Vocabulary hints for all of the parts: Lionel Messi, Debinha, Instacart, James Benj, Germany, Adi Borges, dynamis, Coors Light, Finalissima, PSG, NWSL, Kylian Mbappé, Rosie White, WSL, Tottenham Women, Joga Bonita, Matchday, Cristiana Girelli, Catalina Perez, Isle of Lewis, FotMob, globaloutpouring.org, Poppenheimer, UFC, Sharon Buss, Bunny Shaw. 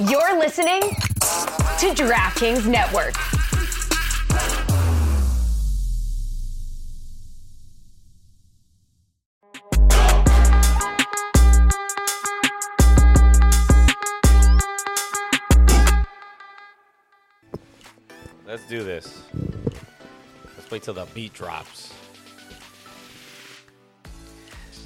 You're listening to DraftKings Network. Let's do this. Let's wait till the beat drops.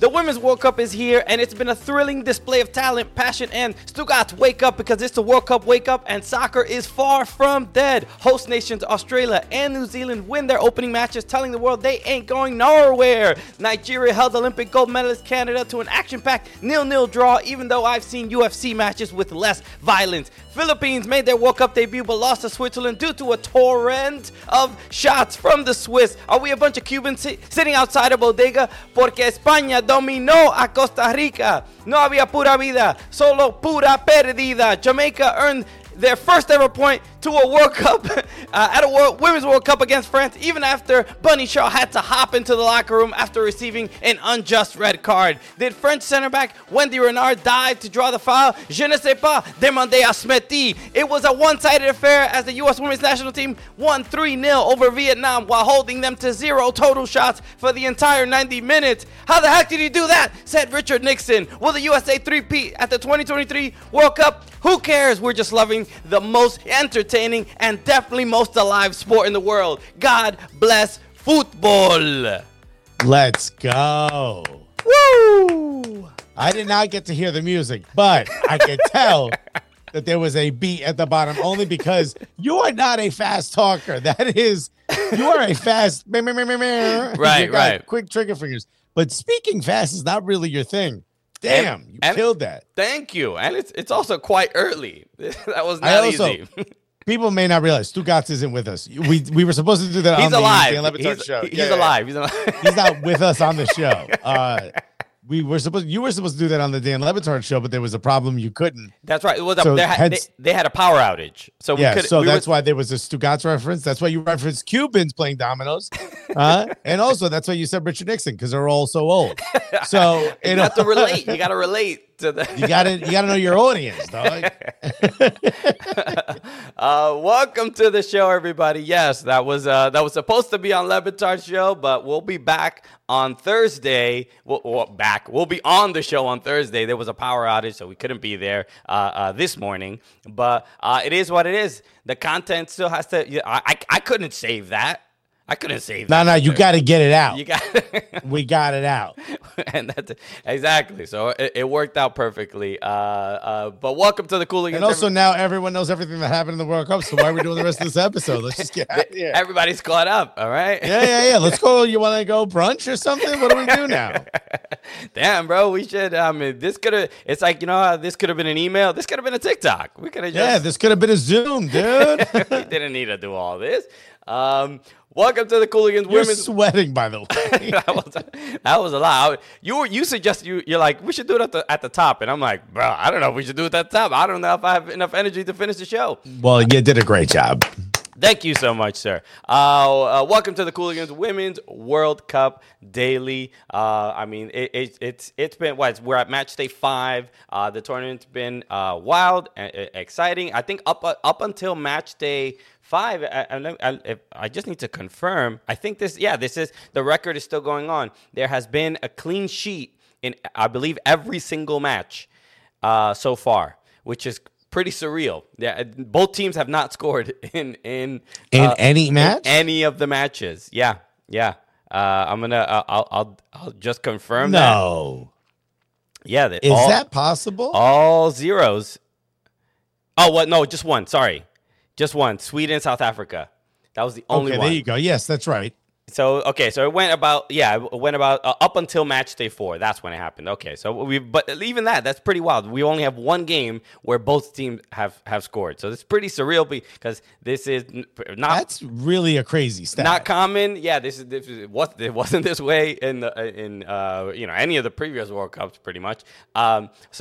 The Women's World Cup is here, and it's been a thrilling display of talent, passion, and Stugatz, wake up, because it's the World Cup wake up, and soccer is far from dead. Host nations Australia and New Zealand win their opening matches, telling the world they ain't going nowhere. Nigeria held Olympic gold medalist Canada to an action-packed 0-0 draw, even though I've seen UFC matches with less violence. Philippines made their World Cup debut but lost to Switzerland due to a torrent of shots from the Swiss. Are we a bunch of Cubans sitting outside a bodega? Porque España dominó a Costa Rica. No había pura vida, solo pura perdida. Jamaica earned their first ever point to a World Cup at a Women's World Cup against France, even after Bunny Shaw had to hop into the locker room after receiving an unjust red card. Did French center back Wendy Renard dive to draw the foul? Je ne sais pas, demandez à Smetty. It was a one-sided affair as the U.S. Women's National Team won 3-0 over Vietnam while holding them to zero total shots for the entire 90 minutes. How the heck did you do that? Said Richard Nixon. Will the USA three-peat at the 2023 World Cup? Who cares? We're just loving the most entertaining and definitely most alive sport in the world. God bless football. Let's go. Woo! I did not get to hear the music, but I could tell that there was a beat at the bottom only because you are not a fast talker. That is, you are a fast. Right. Quick trigger fingers. But speaking fast is not really your thing. Damn, you killed that. Thank you. And it's also quite early. That was not easy. People may not realize Stugatz isn't with us. We were supposed to do that on the Dan Le Batard show. He's alive. He's not with us on the show. You were supposed to do that on the Dan Le Batard show, but there was a problem. You couldn't. That's right. It was they had a power outage. So we couldn't. So that's why there was a Stugatz reference. That's why you referenced Cubans playing dominoes. And also, that's why you said Richard Nixon, because they're all so old. So you have to relate. You got to relate to that. You got to know your audience, dog. Welcome to the show, everybody. Yes, that was supposed to be on Le Batard's show, but we'll be back on Thursday. We'll be on the show on Thursday. There was a power outage, so we couldn't be there this morning. But it is what it is. The content still has to. I couldn't save that. I couldn't save that. No, you got to get it out. We got it out. And that's exactly. So it worked out perfectly. But welcome to the Cooligans. And also now everyone knows everything that happened in the World Cup. So why are we doing the rest of this episode? Let's just get out of here. Everybody's caught up. All right. Yeah. Let's go. You want to go brunch or something? What do we do now? Damn, bro. We should. I mean, this could have. It's like, this could have been an email. This could have been a TikTok. We could have just. Yeah, this could have been a Zoom, dude. We didn't need to do all this. Welcome to the Cooligans. You're sweating, by the way. that was a lot. You suggested, you're like, we should do it at the top. And I'm like, bro, I don't know if we should do it at the top. I don't know if I have enough energy to finish the show. Well, you did a great job. Thank you so much, sir. Welcome to the Cooligans Women's World Cup Daily. It's been we're at match day 5. The tournament's been wild and exciting. I think up until match day 5, I just need to confirm. I think this is the record is still going on. There has been a clean sheet in, I believe, every single match so far, which is pretty surreal. Yeah, both teams have not scored in any match, in any of the matches. Yeah. I'm gonna. I'll just confirm. No. That. Yeah. Is that possible? All zeros. Oh, what? No, just one. Sorry, just one. Sweden, South Africa. That was the only one. There you go. Yes, that's right. So so it went about up until match day 4. That's when it happened. Okay, so but even that's pretty wild. We only have one game where both teams have scored. So it's pretty surreal because this is not. That's really a crazy stat. Not common. Yeah, it wasn't this way in any of the previous World Cups pretty much.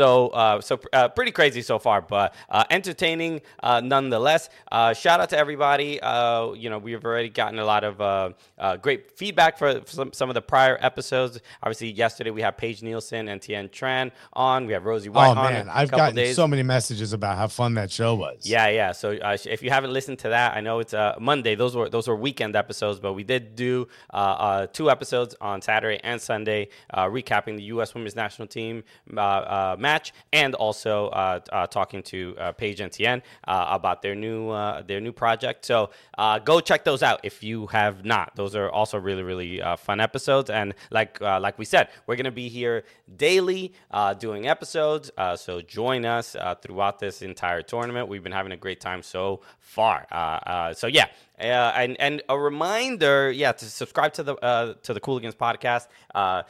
Pretty crazy so far, but entertaining nonetheless. Shout out to everybody. We've already gotten a lot of Great feedback for some of the prior episodes. Obviously, yesterday we had Paige Nielsen and Tien Tran on. We have Rosie White on. Oh, man, I've gotten so many messages about how fun that show was. Yeah. So if you haven't listened to that, I know it's Monday. Those were weekend episodes, but we did do two episodes on Saturday and Sunday, recapping the U.S. Women's National Team match and also talking to Paige and Tien about their new project. So go check those out if you have not. Those are also really, really fun episodes. And like we said, we're going to be here daily doing episodes. So join us throughout this entire tournament. We've been having a great time so far. And a reminder, to subscribe to the Cooligans podcast.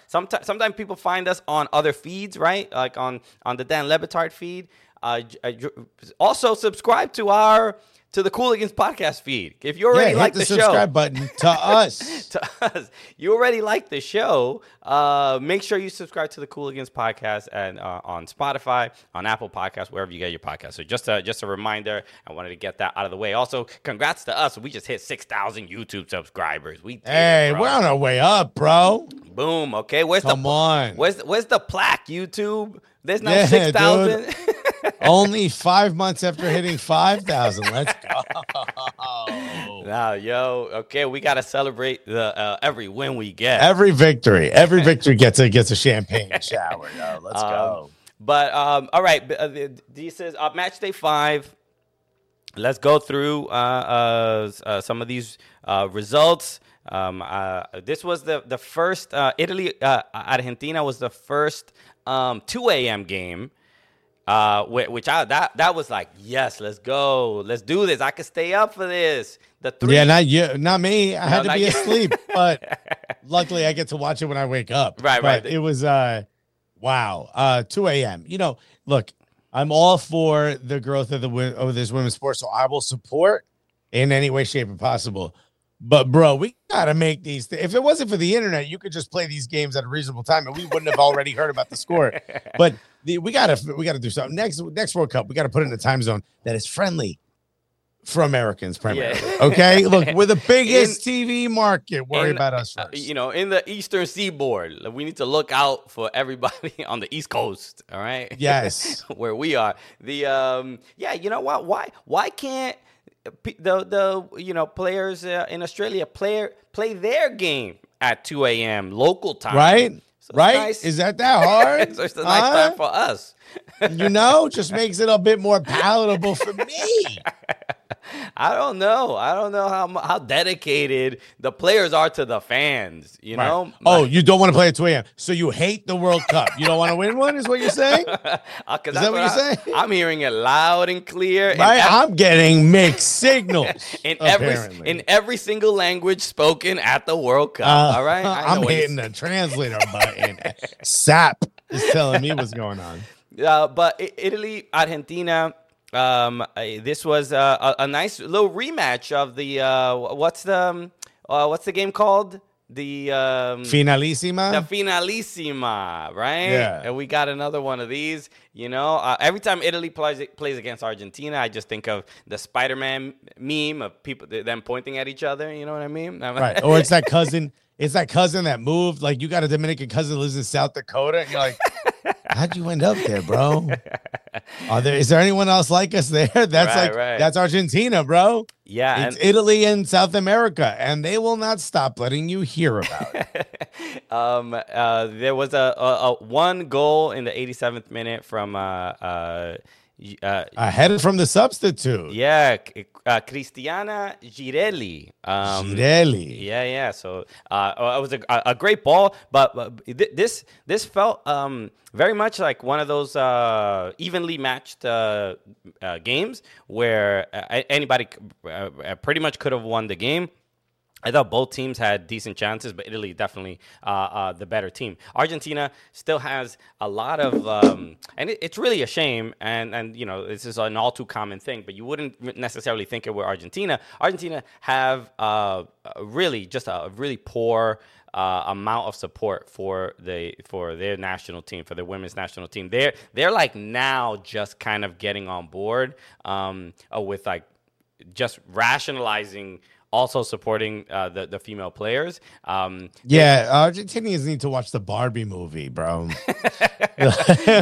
Sometimes people find us on other feeds, right? Like on the Dan Le Batard feed. Also subscribe to the Cooligans podcast feed. If you already like the show, hit the subscribe button to us. You already like the show. Make sure you subscribe to the Cooligans podcast and on Spotify, on Apple Podcasts, wherever you get your podcast. So just a reminder. I wanted to get that out of the way. Also, congrats to us. We just hit 6,000 YouTube subscribers. We're on our way up, bro. Boom. Okay, where's the plaque, YouTube? There's no 6,000. Only 5 months after hitting 5,000. Let's go. Now, okay, we got to celebrate the every win we get. Every victory gets a champagne shower. Yo, let's go. But, all right, this is match day 5. Let's go through some of these results. This was the first Italy Argentina was the first 2 a.m. game. Which that was like, yes, let's go, let's do this. I could stay up for this. Not you, not me. I had to be asleep, but luckily I get to watch it when I wake up. Right. It was 2 a.m. Look, I'm all for the growth of this women's sport, so I will support in any way, shape, and possible. But bro, we gotta make these. If it wasn't for the internet, you could just play these games at a reasonable time, and we wouldn't have already heard about the score. But we gotta do something next World Cup. We gotta put in a time zone that is friendly for Americans primarily. Yeah. Okay, look, we're the biggest TV market. Worry about us first. In the Eastern Seaboard, we need to look out for everybody on the East Coast. All right. Yes, where we are. You know what? Why can't the players in Australia play their game at 2 a.m. local time? Right? So right? Nice. Is that hard? So it's a nice time for us. Just makes it a bit more palatable for me. I don't know how dedicated the players are to the fans, know? Right. Oh, you don't want to play at 2 a.m. So you hate the World Cup. You don't want to win one is what you're saying? Is that what you're saying? I'm hearing it loud and clear. Right? I'm getting mixed signals. In every single language spoken at the World Cup. All right? I'm hitting the translator button. SAP is telling me what's going on. But Italy, Argentina... this was a nice little rematch of the what's the game called? The Finalissima. The Finalissima, right? Yeah. And we got another one of these. Every time Italy plays against Argentina, I just think of the Spider-Man meme of people them pointing at each other. You know what I mean? Right. Or it's that cousin. It's that cousin that moved. Like you got a Dominican cousin that lives in South Dakota, and you're like. How'd you end up there, bro? Is there anyone else like us there? That's Argentina, bro. Yeah. It's Italy and South America, and they will not stop letting you hear about it. There was a one goal in the 87th minute from headed from the substitute. Yeah, Cristiana Girelli. Girelli. Yeah. So it was a great ball, but this felt very much like one of those evenly matched games where anybody pretty much could have won the game. I thought both teams had decent chances, but Italy definitely the better team. Argentina still has a lot of, and it's really a shame. And this is an all too common thing, but you wouldn't necessarily think it were Argentina. Argentina have really poor amount of support for their national team, for their women's national team. They're like now just kind of getting on board with like just rationalizing also supporting the female players. Argentinians need to watch the Barbie movie, bro.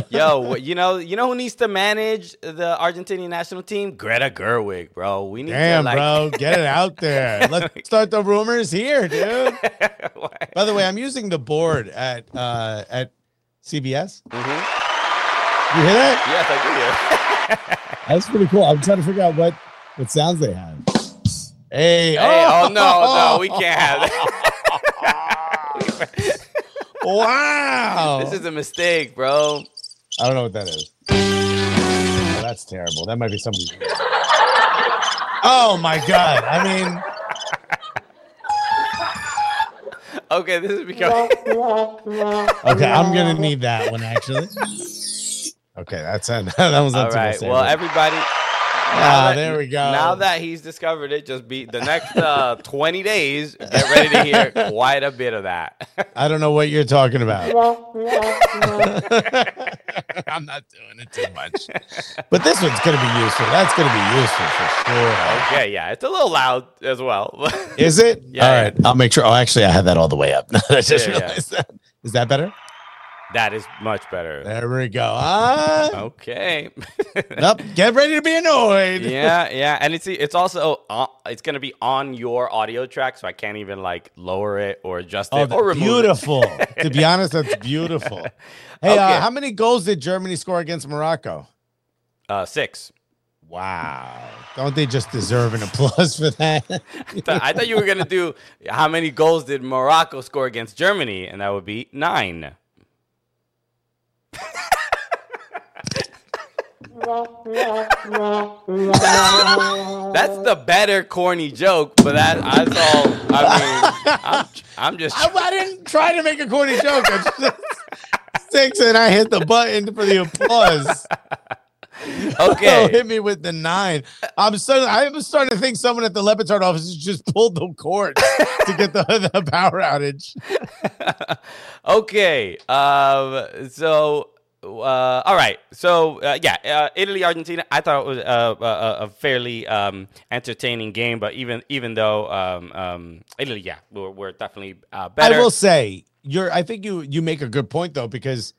Yo, you know who needs to manage the Argentinian national team? Greta Gerwig, bro. We need bro, get it out there. Let's start the rumors here, dude. By the way, I'm using the board at CBS. Mm-hmm. You hear that? Yes, I do hear. That's pretty cool. I'm trying to figure out what sounds they have. No, we can't have that. Wow. This is a mistake, bro. I don't know what that is. Oh, that's terrible. That might be something. Oh, my God. I mean. Okay, this is becoming. Okay, I'm going to need that one, actually. Okay, that's it. That was all right. Well, everybody. There we go. Now that he's discovered it, just be the next 20 days. Get ready to hear quite a bit of that. I don't know what you're talking about. I'm not doing it too much, but this one's gonna be useful. That's gonna be useful for sure. Okay, yeah, it's a little loud as well. Is it? Yeah, all right, I'll make sure. Oh, actually, I had that all the way up. I just realized that. Is that better? That is much better. There we go. Okay. Nope. Get ready to be annoyed. Yeah. And it's also it's going to be on your audio track, so I can't even lower it or adjust it or remove beautiful. It. Beautiful. To be honest, that's beautiful. Hey, okay. How many goals did Germany score against Morocco? 6. Wow. Don't they just deserve an applause for that? I thought you were going to do how many goals did Morocco score against Germany, and that would be 9. That's the better corny joke, but that's all. I mean, I'm just. I didn't try to make a corny joke. I just 6, and I hit the button for the applause. Okay, hit me with the 9. I'm starting to think someone at the Le Batard office just pulled the cord to get the power outage. Okay, all right. So, Italy, Argentina. I thought it was a fairly entertaining game, but even though Italy, we're definitely better. I will say, I think you make a good point though, because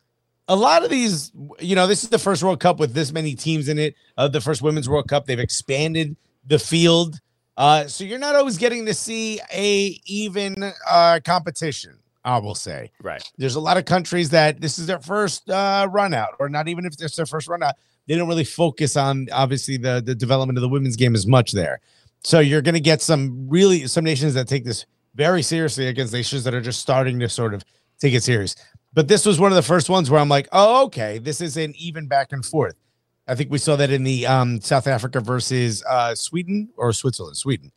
a lot of these, this is the first World Cup with this many teams in it. The first Women's World Cup, they've expanded the field, so you're not always getting to see a even competition. I will say, right. There's a lot of countries that this is their first run out, or not even if it's their first run out, they don't really focus on obviously the development of the women's game as much there. So you're going to get some nations that take this very seriously against nations that are just starting to sort of take it serious. But this was one of the first ones where I'm like, oh, okay, this is an even back and forth. I think we saw that in the South Africa versus Sweden or Switzerland, Sweden.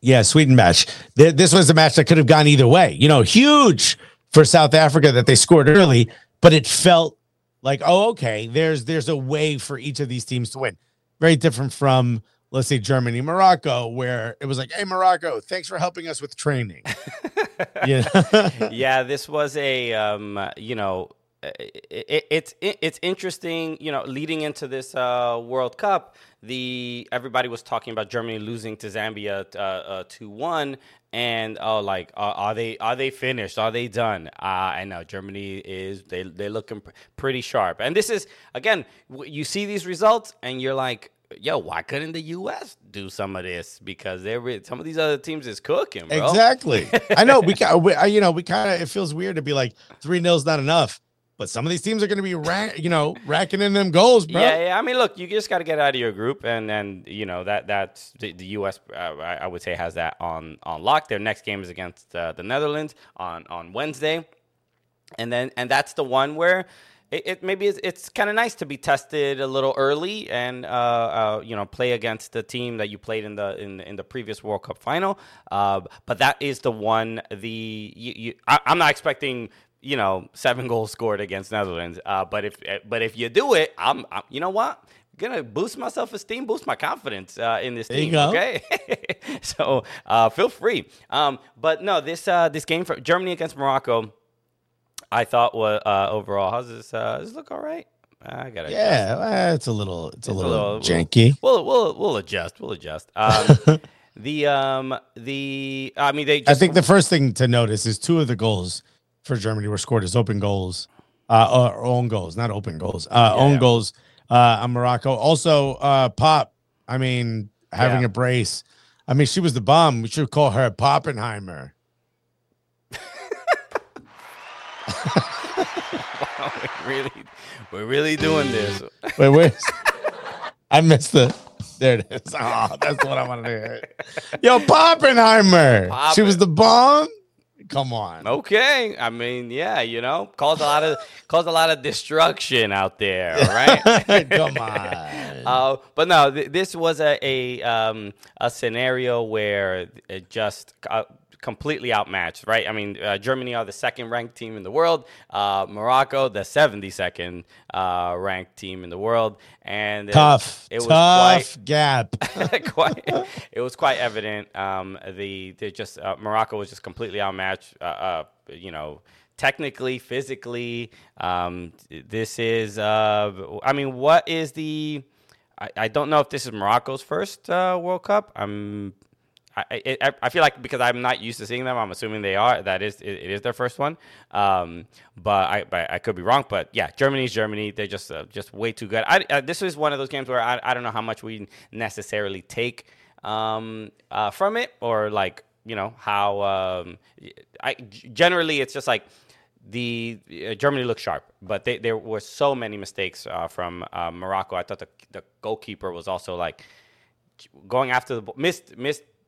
Yeah, Sweden match. This was a match that could have gone either way. Huge for South Africa that they scored early, but it felt like, oh, okay, there's a way for each of these teams to win. Very different from, let's say, Germany, Morocco, where it was like, hey, Morocco, thanks for helping us with training. Yeah, this was a, it's interesting, leading into this World Cup, everybody was talking about Germany losing to Zambia 2-1, and are they finished? Are they done? I know Germany is they looking pretty sharp, and this is again you see these results and you're like, yo, why couldn't the U.S. do some of this? Because some of these other teams is cooking, bro. Exactly. I know we kind of it feels weird to be like 3-0's not enough. But some of these teams are going to be, racking in them goals, bro. Yeah. I mean, look, you just got to get out of your group, and that's the U.S. I would say has that on lock. Their next game is against the Netherlands on Wednesday, and that's the one where it maybe it's kind of nice to be tested a little early, and play against the team that you played in the previous World Cup final. But that is the one. I'm not expecting 7 goals scored against Netherlands. But if you do it, I'm you know what? I'm gonna boost my self-esteem, boost my confidence in this team. Okay, so feel free. But no, this game for Germany against Morocco, I thought was overall. How's this? Does it look all right? I gotta. Yeah, it's a little janky. We'll adjust. I think the first thing to notice is two of the goals for Germany were scored as open goals, or own goals, not open goals, goals on Morocco. Also, Pop, I mean, having a brace. I mean, she was the bomb. We should call her Poppenheimer. Wow, we're really doing this. Wait, where's... I missed the... There it is. Oh, that's what I wanted to hear. Yo, Poppenheimer. She was the bomb. Come on. Okay. I mean, yeah, you know, caused a lot of destruction out there. All right. Come on. But no, this was a scenario where it just completely outmatched. Right. I mean, Germany are the second ranked team in the world. Morocco, the 72nd ranked team in the world. And it was quite a gap. It was quite evident. Morocco was just completely outmatched. Technically, physically. This is. What is the? I don't know if this is Morocco's first World Cup. I feel like because I'm not used to seeing them, I'm assuming they are. That is, it is their first one. But I could be wrong. But yeah, Germany's Germany. They're just way too good. This is one of those games where I don't know how much we necessarily take from it, or like, you know, how generally it's just like the Germany looked sharp, but there were so many mistakes from Morocco. I thought the goalkeeper was also like going after the ball, missed.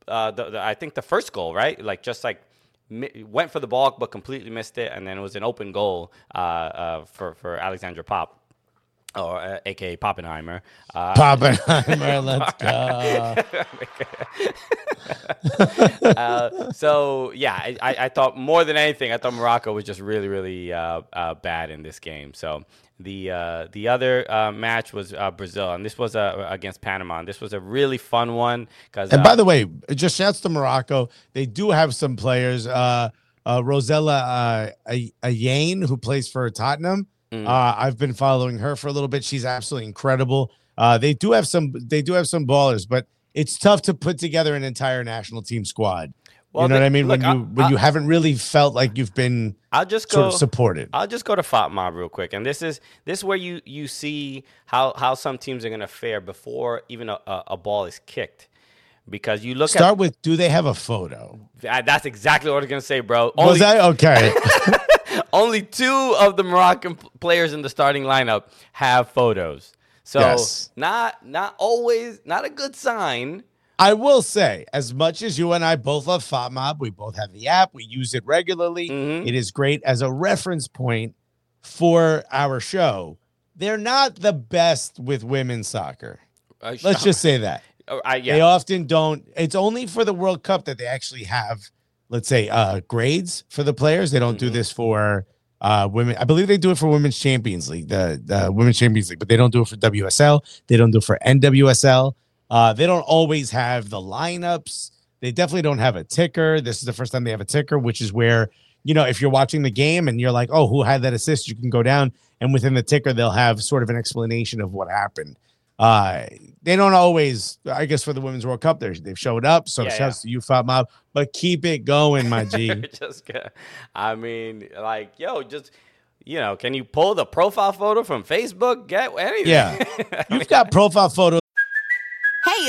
I think the first goal, right? Like just like went for the ball, but completely missed it, and then it was an open goal for Alexandra Popp, or aka Poppenheimer. Poppenheimer, let's go. So yeah, I thought more than anything, I thought Morocco was just really, really bad in this game. So. The other match was Brazil, and this was against Panama. And this was a really fun one. And by the way, just shouts to Morocco. They do have some players. Rosella Ayane, who plays for Tottenham. Mm-hmm. I've been following her for a little bit. She's absolutely incredible. They do have some ballers, but it's tough to put together an entire national team squad. Well, you know what I mean? Look, when you haven't really felt like you've been sort of supported. I'll just go to FotMob real quick. And this is where you see how some teams are going to fare before even a ball is kicked. Because you look Start with, do they have a photo? That's exactly what I was going to say, bro. Was that? Okay. Only two of the Moroccan players in the starting lineup have photos. So yes. Not always, not a good sign. I will say, as much as you and I both love FotMob, we both have the app, we use it regularly. Mm-hmm. It is great as a reference point for our show. They're not the best with women's soccer. Let's just say that. They often don't. It's only for the World Cup that they actually have, let's say, grades for the players. They don't do this for women. I believe they do it for Women's Champions League, the Women's Champions League, but they don't do it for WSL. They don't do it for NWSL. They don't always have the lineups. They definitely don't have a ticker. This is the first time they have a ticker, which is where, you know, if you're watching the game and you're like, oh, who had that assist? You can go down, and within the ticker, they'll have sort of an explanation of what happened. They don't always, I guess, for the Women's World Cup, they've showed up. So shouts to you, FotMob, but keep it going, my G. You know, can you pull the profile photo from Facebook? Get anything? Yeah, you've got profile photos. Hey,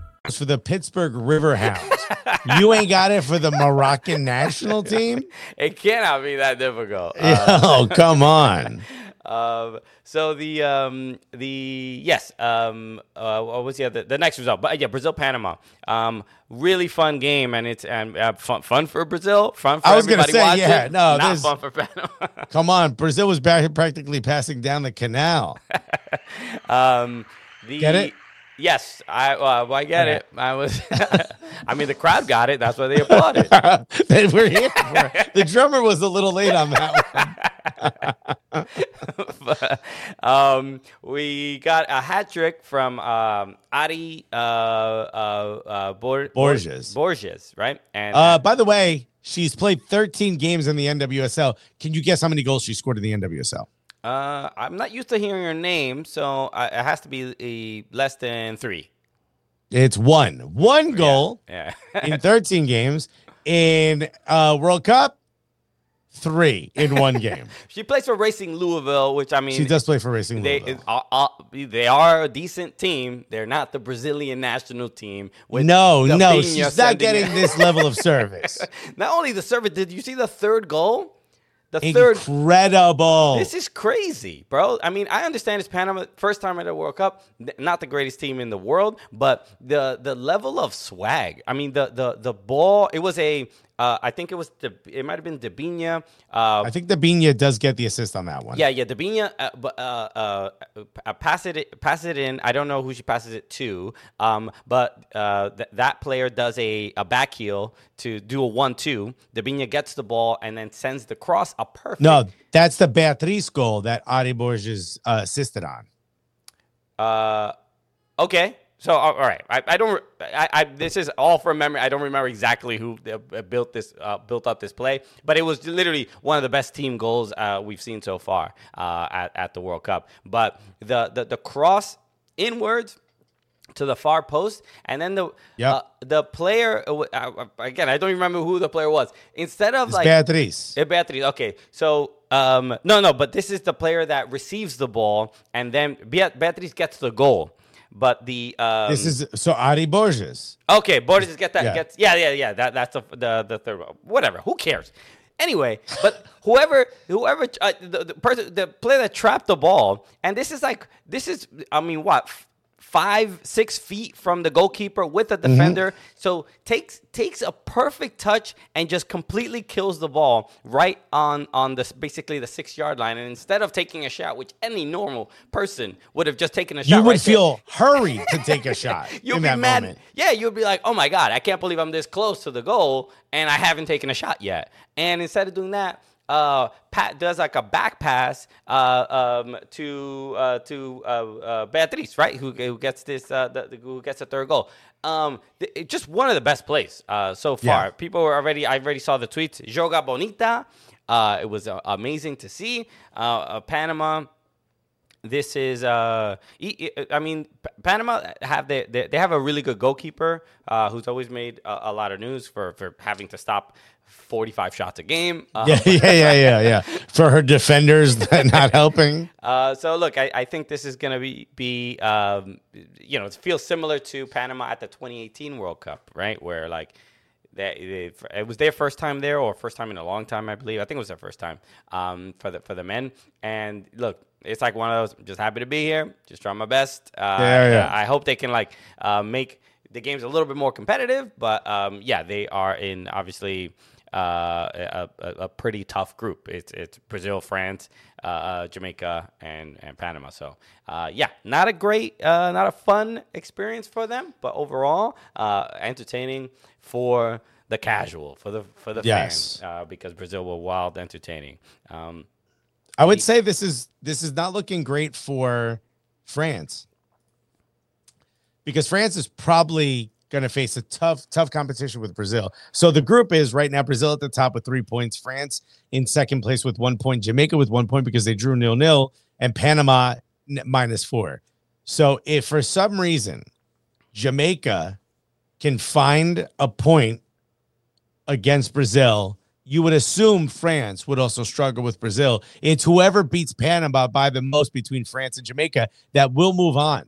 For the Pittsburgh Riverhounds. You ain't got it for the Moroccan national team? It cannot be that difficult. Oh, come on. What was the other? The next result, but yeah, Brazil Panama. Really fun game, and it's fun for Brazil. Fun for everybody watching. Yeah, no, not fun for Panama. Come on, Brazil was practically passing down the canal. Get it? Yes, I get it. I was. I mean, the crowd got it. That's why they applauded. They were here for it. The drummer was a little late on that one. But, we got a hat trick from Adi Borges, right? And by the way, she's played 13 games in the NWSL. Can you guess how many goals she scored in the NWSL? I'm not used to hearing her name, so it has to be less than three. It's one goal in 13 games. In World Cup, three in one game. She plays for Racing Louisville, which, I mean, she does play for Racing Louisville. They are a decent team. They're not the Brazilian national team. No, she's not getting this level of service. Not only the service, did you see the third goal? Incredible. This is crazy, bro. I mean, I understand it's Panama, first time at the World Cup, not the greatest team in the world, but the level of swag. I mean, the ball, it was it might have been Debinha. I think Debinha does get the assist on that one. Yeah, Debinha pass it in. I don't know who she passes it to, that player does a back heel to do a 1-2. Debinha gets the ball and then sends the cross. A perfect. No, that's the Beatriz goal that Adi Borges assisted on. Okay. So, all right, this is all from memory. I don't remember exactly who built up this play, but it was literally one of the best team goals we've seen so far at the World Cup. But the cross inwards to the far post, and then the player again, I don't remember who the player was. Instead of Beatriz. Okay, so. But this is the player that receives the ball, and then Beatriz gets the goal. But the this is so Adi Borges. Okay, Borges gets that's the third one. Whatever, who cares? Anyway, but whoever the person, the player that trapped the ball, and this is I mean, what, 5-6 feet from the goalkeeper with the defender, so takes a perfect touch and just completely kills the ball right on this, basically the 6-yard line. And instead of taking a shot, which any normal person would have just taken a shot, you would feel hurried to take a shot. You'd be mad. Yeah, you'd be like, oh my God, I can't believe I'm this close to the goal and I haven't taken a shot yet. And instead of doing that, Pat does like a back pass to Beatriz, right? Who gets this? Who gets the third goal? Just one of the best plays so far. Yeah. People were already. I already saw the tweets. Joga bonita. It was amazing to see. Panama. This is. I mean, Panama have they have a really good goalkeeper who's always made a lot of news for having to stop 45 shots a game. Yeah. For her defenders not helping. So look, I think this is going to be it feels similar to Panama at the 2018 World Cup, right? Where like it was their first time there, or first time in a long time, I believe. I think it was their first time for the men. And look, it's like one of those, just happy to be here, just try my best. I hope they can make the game's a little bit more competitive, but they are in obviously a pretty tough group. It's Brazil, France, Jamaica, and Panama. So not a great, not a fun experience for them, but overall entertaining for the casual, for the fans, because Brazil were wild entertaining. I would say this is not looking great for France. Because France is probably going to face a tough competition with Brazil. So the group is right now Brazil at the top with 3 points, France in second place with 1 point, Jamaica with 1 point because they drew 0-0, and Panama -4. So if for some reason Jamaica can find a point against Brazil, you would assume France would also struggle with Brazil. It's whoever beats Panama by the most between France and Jamaica that will move on.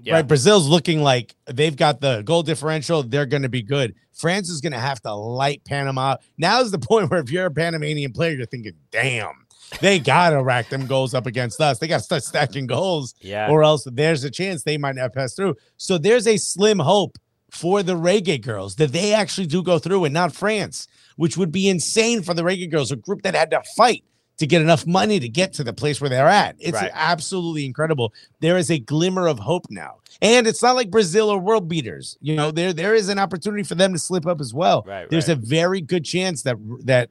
Yeah. Right, Brazil's looking like they've got the goal differential. They're going to be good. France is going to have to light Panama. Now's the point where if you're a Panamanian player, you're thinking, damn, they got to rack them goals up against us. They got to start stacking goals, or else there's a chance they might not pass through. So there's a slim hope for the Reggae Girls that they actually do go through and not France, which would be insane for the Reggae Girls, a group that had to fight to get enough money to get to the place where they're at. It's absolutely incredible. There is a glimmer of hope now. And it's not like Brazil are world beaters. You know, there is an opportunity for them to slip up as well. Right, there's a very good chance that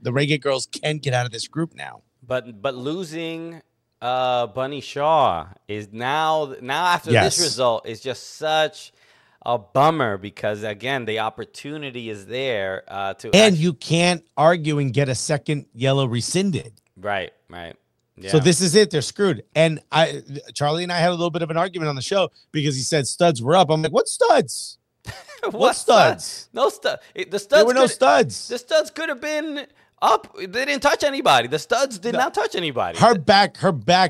the Reggae Girls can get out of this group now. But losing Bunny Shaw is now after this result is just such a bummer, because again the opportunity is there you can't argue and get a second yellow rescinded. Right. Yeah. So this is it. They're screwed. And Charlie and I had a little bit of an argument on the show because he said studs were up. I'm like, what studs? what studs? No studs. There were no studs. The studs could have been up. They didn't touch anybody. The studs did not touch anybody. Her back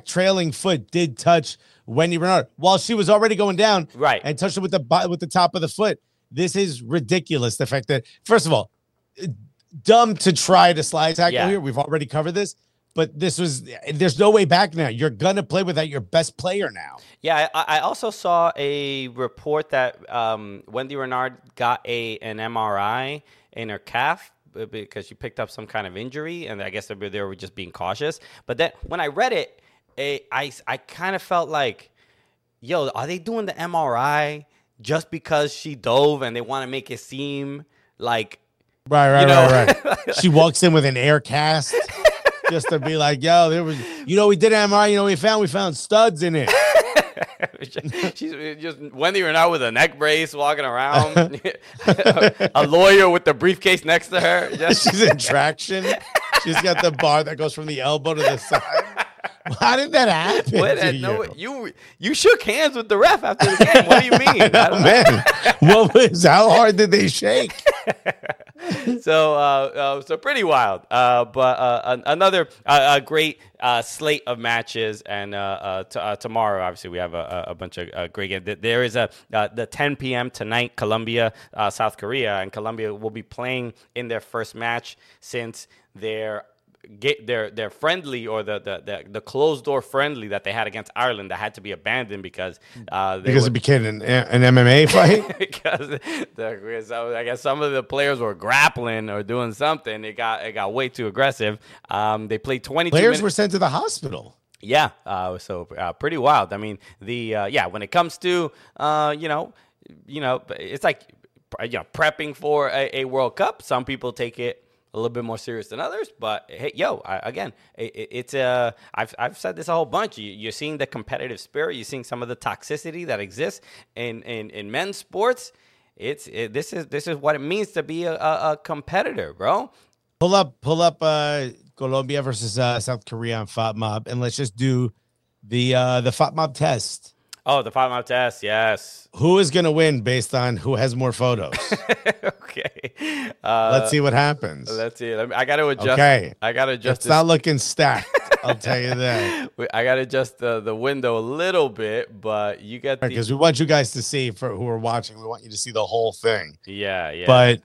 trailing foot did touch Wendy Renard while she was already going down. Right. And touched her with the top of the foot. This is ridiculous. The fact that, first of all, dumb to try to slide tackle here. We've already covered this. But there's no way back now. You're going to play without your best player now. Yeah, I also saw a report that Wendy Renard got an MRI in her calf because she picked up some kind of injury, and I guess they were just being cautious. But then when I read it, I kind of felt like, yo, are they doing the MRI just because she dove and they want to make it seem like... Right. She walks in with an air cast. Just to be like, yo, there was, we did MRI, we found studs in it. She's just Wendy Renard with a neck brace walking around, a lawyer with the briefcase next to her. She's in traction. She's got the bar that goes from the elbow to the side. How did that happen? You shook hands with the ref after the game. What do you mean? How hard did they shake? So pretty wild. But another great slate of matches, and tomorrow obviously we have a bunch of great games. There is the 10 p.m. tonight, Colombia, South Korea, and Colombia will be playing in their first match since their friendly, or the closed door friendly that they had against Ireland that had to be abandoned because it became an MMA fight. because I guess some of the players were grappling or doing something. It got way too aggressive. They played 22 players minutes. Were sent to the hospital. Yeah, so pretty wild. I mean, when it comes to it's like prepping for a World Cup. Some people take it a little bit more serious than others, but hey, I've said this a whole bunch. You're seeing the competitive spirit. You're seeing some of the toxicity that exists in men's sports. This is what it means to be a competitor, bro. Pull up Colombia versus South Korea on FotMob, and let's just do the FotMob test. Oh, the FotMob test, yes. Who is going to win based on who has more photos? Okay. Let's see what happens. Let's see. I got to adjust. Okay. I got to adjust. It's not looking stacked. I'll tell you that. I got to adjust the window a little bit, but you got the... Because we want you guys to see, for who are watching, we want you to see the whole thing. Yeah. But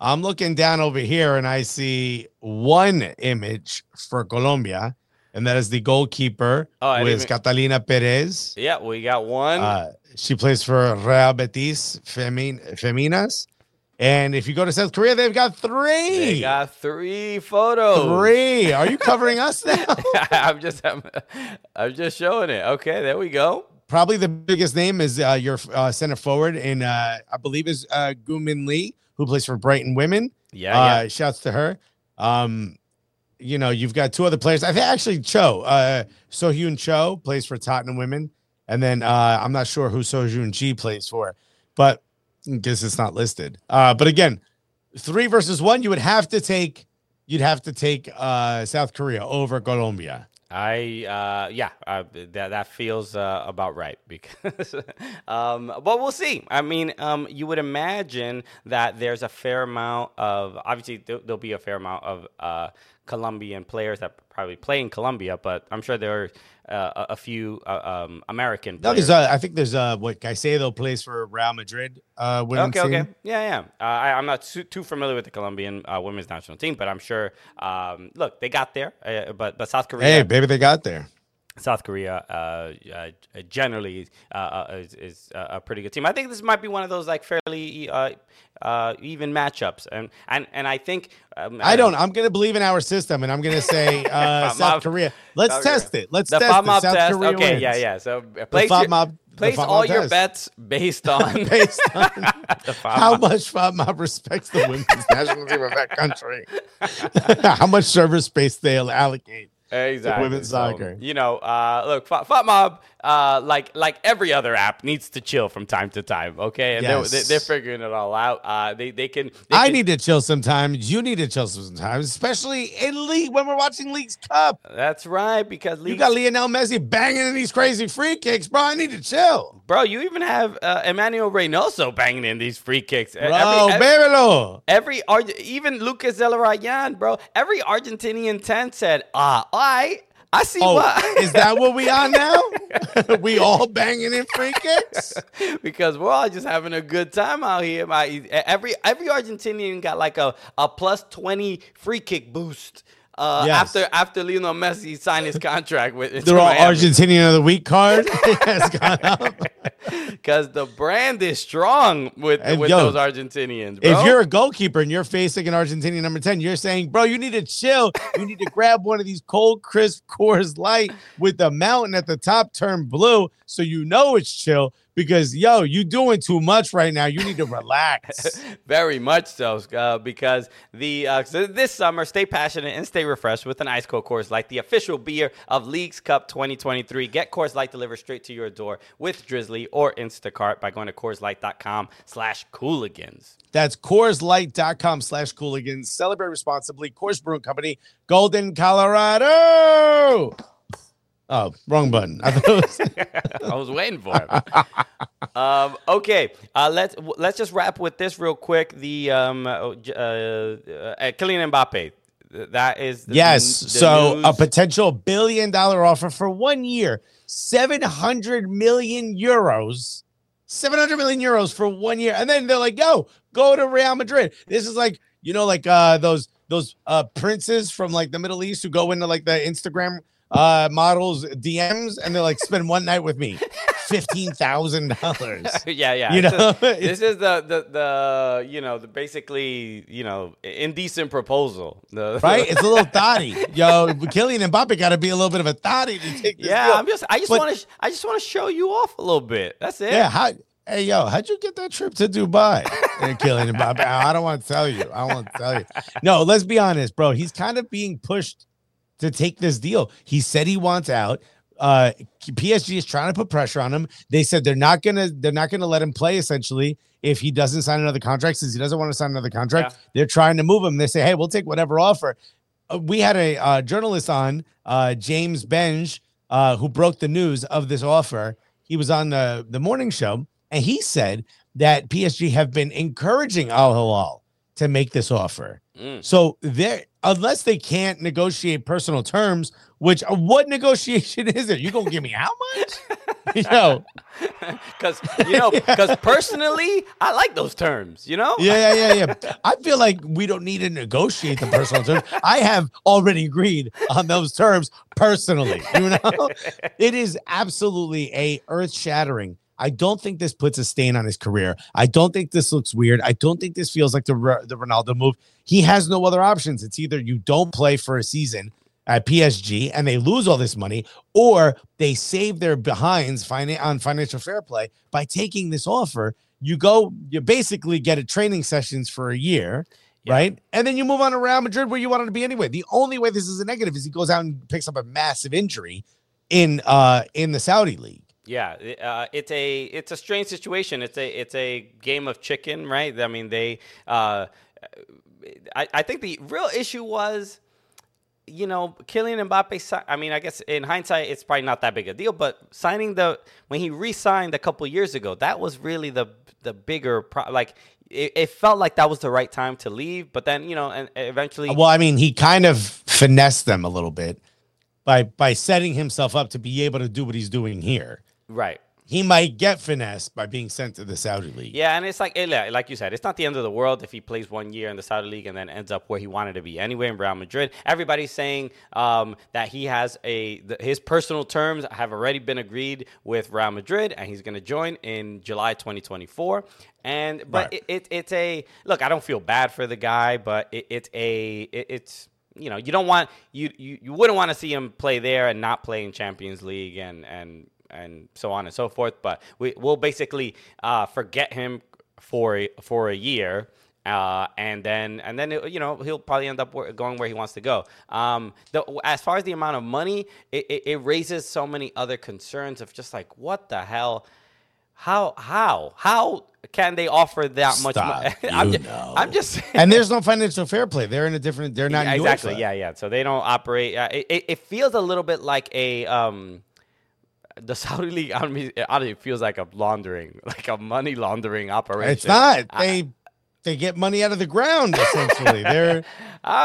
I'm looking down over here, and I see one image for Colombia. And that is the goalkeeper, Catalina Perez. Yeah, we got one. She plays for Real Betis Feminas. And if you go to South Korea, they've got three. They got three photos. Three. Are you covering us now? I'm just showing it. Okay, there we go. Probably the biggest name is your center forward, and I believe is Gumin Lee, who plays for Brighton Women. Yeah, shouts to her. You've got two other players. I think actually Cho Sohyun Cho plays for Tottenham Women, and then I'm not sure who Sohyun Ji plays for, but I guess it's not listed. But again, 3 versus 1, you'd have to take South Korea over Colombia. That feels about right, because but we'll see. I mean, you would imagine that there's a fair amount of, obviously there'll be a fair amount of Colombian players that probably play in Colombia, but I'm sure there are a few American players. No, I think there's Caicedo plays for Real Madrid women's team. Okay. I'm not too familiar with the Colombian women's national team, but I'm sure, they got there, but South Korea... Hey, baby, they got there. South Korea generally is a pretty good team. I think this might be one of those like fairly even matchups, and I think I'm going to believe in our system, and I'm going to say South Korea. Let's test it. Let's test the South Korea. Okay, wins. Yeah. So place all your bets based on how much FotMob respects the women's national team of that country, how much server space they'll allocate. Exactly. Women's soccer. So, look, FotMob, like every other app, needs to chill from time to time. Okay, and yes. they're figuring it all out. They need to chill sometimes. You need to chill sometimes, especially in league when we're watching Leagues Cup. That's right, because you got Lionel Messi banging in these crazy free kicks, bro. I need to chill, bro. You even have Emmanuel Reynoso banging in these free kicks, bro. Even Lucas Zelarayán, bro. Every Argentinian 10 said, I see why. Is that what we are now? We all banging in free kicks? Because we're all just having a good time out here. Every Argentinian got like a plus 20 free kick boost after Lionel Messi signed his contract with the Argentinian of the Week card has gone up. Because the brand is strong with those Argentinians, bro. If you're a goalkeeper and you're facing an Argentinian number 10, you're saying, bro, you need to chill. You need to grab one of these cold, crisp Coors Light with the mountain at the top turned blue so you know it's chill. Because, you doing too much right now. You need to relax. Very much so, because this summer, stay passionate and stay refreshed with an ice cold Coors Light, the official beer of Leagues Cup 2023. Get Coors Light delivered straight to your door with Drizzly or Instacart by going to CoorsLight.com/Cooligans. That's CoorsLight.com/Cooligans. Celebrate responsibly. Coors Brewing Company, Golden, Colorado. Oh, wrong button. I was waiting for it. Okay, let's just wrap with this real quick. The Kylian Mbappé. That is the a potential $1 billion offer for 1 year, €700 million. €700 million for 1 year, and then they're like, go to Real Madrid. This is like those princes from like the Middle East who go into like the Instagram models DMs, and they're like, spend one night with me, $15,000. Yeah. This is the basically indecent proposal, right? It's a little thotty, Kylian Mbappé got to be a little bit of a thotty to take this deal. I just want to show you off a little bit. That's it. Yeah. How'd you get that trip to Dubai? And Kylian Mbappé, I don't want to tell you. No, let's be honest, bro. He's kind of being pushed to take this deal. He said he wants out. PSG is trying to put pressure on him. They said they're not gonna let him play essentially if he doesn't sign another contract, since he doesn't want to sign another contract. Yeah. They're trying to move him. They say, hey, we'll take whatever offer. We had a journalist on, James Benj, who broke the news of this offer. He was on the morning show, and he said that PSG have been encouraging Al-Hilal to make this offer. So unless they can't negotiate personal terms, which what negotiation is it? You gonna give me how much? Because personally, I like those terms. Yeah. I feel like we don't need to negotiate the personal terms. I have already agreed on those terms personally. It is absolutely a earth shattering. I don't think this puts a stain on his career. I don't think this looks weird. I don't think this feels like the Ronaldo move. He has no other options. It's either you don't play for a season at PSG and they lose all this money, or they save their behinds on financial fair play by taking this offer. You basically get a training sessions for a year, right? And then you move on to Real Madrid, where you wanted to be anyway. The only way this is a negative is he goes out and picks up a massive injury in the Saudi league. Yeah, it's a strange situation. It's a game of chicken, right? I mean, I think the real issue was, Kylian Mbappé. I mean, I guess in hindsight, it's probably not that big a deal. But when he re-signed a couple years ago, that was really the bigger problem. Like, it felt like that was the right time to leave. But then, and eventually, well, I mean, he kind of finessed them a little bit by setting himself up to be able to do what he's doing here. Right. he might get finessed by being sent to the Saudi League. Yeah, and it's like you said, it's not the end of the world if he plays 1 year in the Saudi League and then ends up where he wanted to be anyway in Real Madrid. Everybody's saying that he has his personal terms have already been agreed with Real Madrid, and he's going to join in July 2024. But right. It's a look. I don't feel bad for the guy, but it's. You know, you don't want you wouldn't want to see him play there and not play in Champions League and so on and so forth. But we'll basically forget him for a year, and then you know he'll probably end up going where he wants to go. As far as the amount of money, it raises so many other concerns of just like what the hell. How can they offer that much money? I'm just saying. And there's no financial fair play. They're in a different. They're not exactly. Yeah. So they don't operate. It feels a little bit like a. The Saudi League honestly feels like a money laundering operation. It's not. They get money out of the ground, essentially. I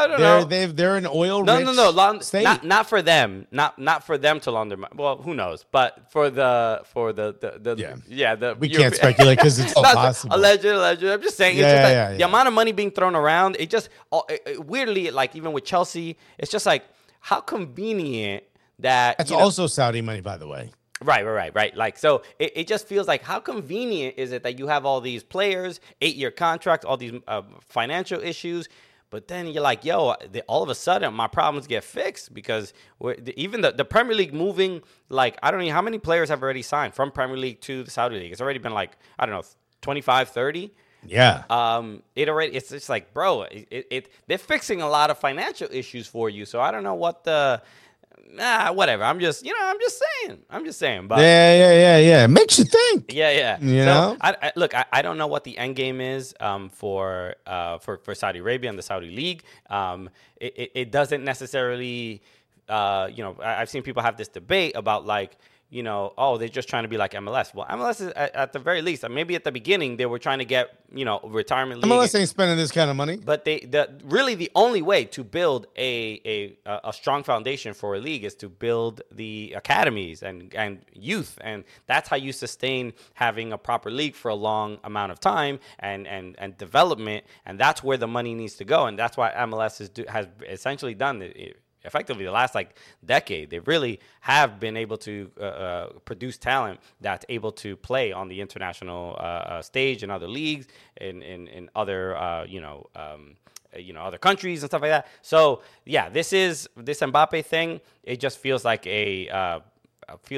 don't know. They're an oil. No. Not for them. Not for them to launder money. Well, who knows? But we can't speculate because it's impossible. Alleged. I'm just saying. It's just the amount of money being thrown around. It just weirdly, like even with Chelsea, it's just like how convenient that. That's also Saudi money, by the way. Right. Like, so it just feels like how convenient is it that you have all these players, 8-year contracts, all these financial issues, but then you're like, all of a sudden my problems get fixed because even the Premier League moving, like, I don't know how many players have already signed from Premier League to the Saudi League. It's already been like, I don't know, 25, 30. Yeah. It's just like, bro, they're fixing a lot of financial issues for you. So I don't know what the... Nah, whatever. I'm just saying. But yeah. It makes you think. Yeah. You know? I don't know what the end game is for Saudi Arabia and the Saudi League. It doesn't necessarily, I've seen people have this debate about like, you know, oh, they're just trying to be like MLS. Well, MLS is at the very least, maybe at the beginning, they were trying to get, retirement league. MLS ain't spending this kind of money. But really the only way to build a strong foundation for a league is to build the academies and youth. And that's how you sustain having a proper league for a long amount of time and development. And that's where the money needs to go. And that's why MLS has essentially done it. Effectively, the last decade, they really have been able to produce talent that's able to play on the international stage in other leagues, in other other countries and stuff like that. So yeah, this Mbappe thing. It just feels like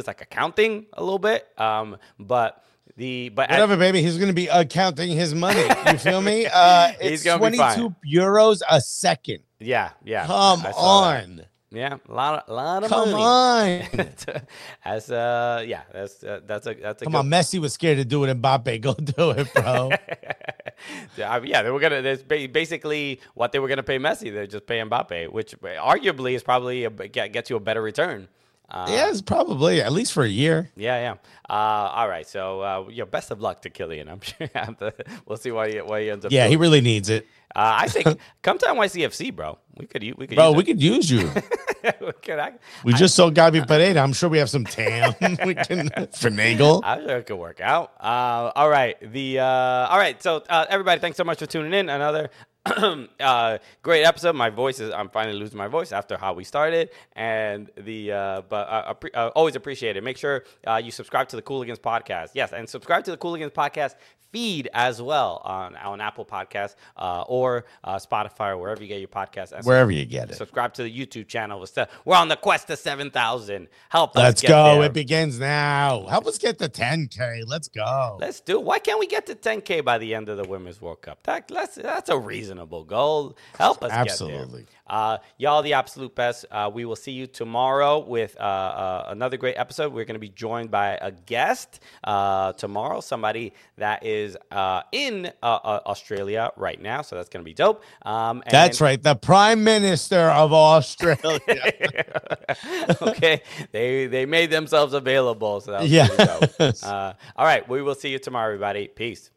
accounting a little bit, but whatever, baby, he's gonna be accounting his money. You feel me? It's €22 a second. Yeah. Come on. That. Yeah, a lot of money. Come on. That's a. Come on, Messi was scared to do it. Mbappe, go do it, bro. They were gonna. That's basically what they were gonna pay Messi. They're just paying Mbappe, which arguably is probably gets you a better return. It's probably at least for a year. Yeah. All right. So, best of luck to Kylian. I'm sure we'll see why he ends up. Yeah, he really needs it. I think come to NYCFC, bro. We could use you. We just sold Gabby Pereira. I'm sure we have some TAM. We can finagle. I'm sure it could work out. All right. So everybody, thanks so much for tuning in. Another. Great episode. I'm finally losing my voice after how we started, and always appreciate it. Make sure you subscribe to the Cooligans podcast. Yes, and subscribe to the Cooligans podcast feed as well on Apple Podcasts or Spotify or wherever you get your podcast. Wherever you get it. Subscribe to the YouTube channel. We're on the quest to 7,000. Let's go. It begins now. Help us get to 10K. Let's go. Let's do it. Why can't we get to 10K by the end of the Women's World Cup? That's a reasonable goal. Help us absolutely get there. Y'all, the absolute best. We will see you tomorrow with another great episode. We're going to be joined by a guest tomorrow, somebody that is in Australia right now. So that's going to be dope. That's right. The Prime Minister of Australia. Okay. They made themselves available. So that was pretty dope. All right. We will see you tomorrow, everybody. Peace.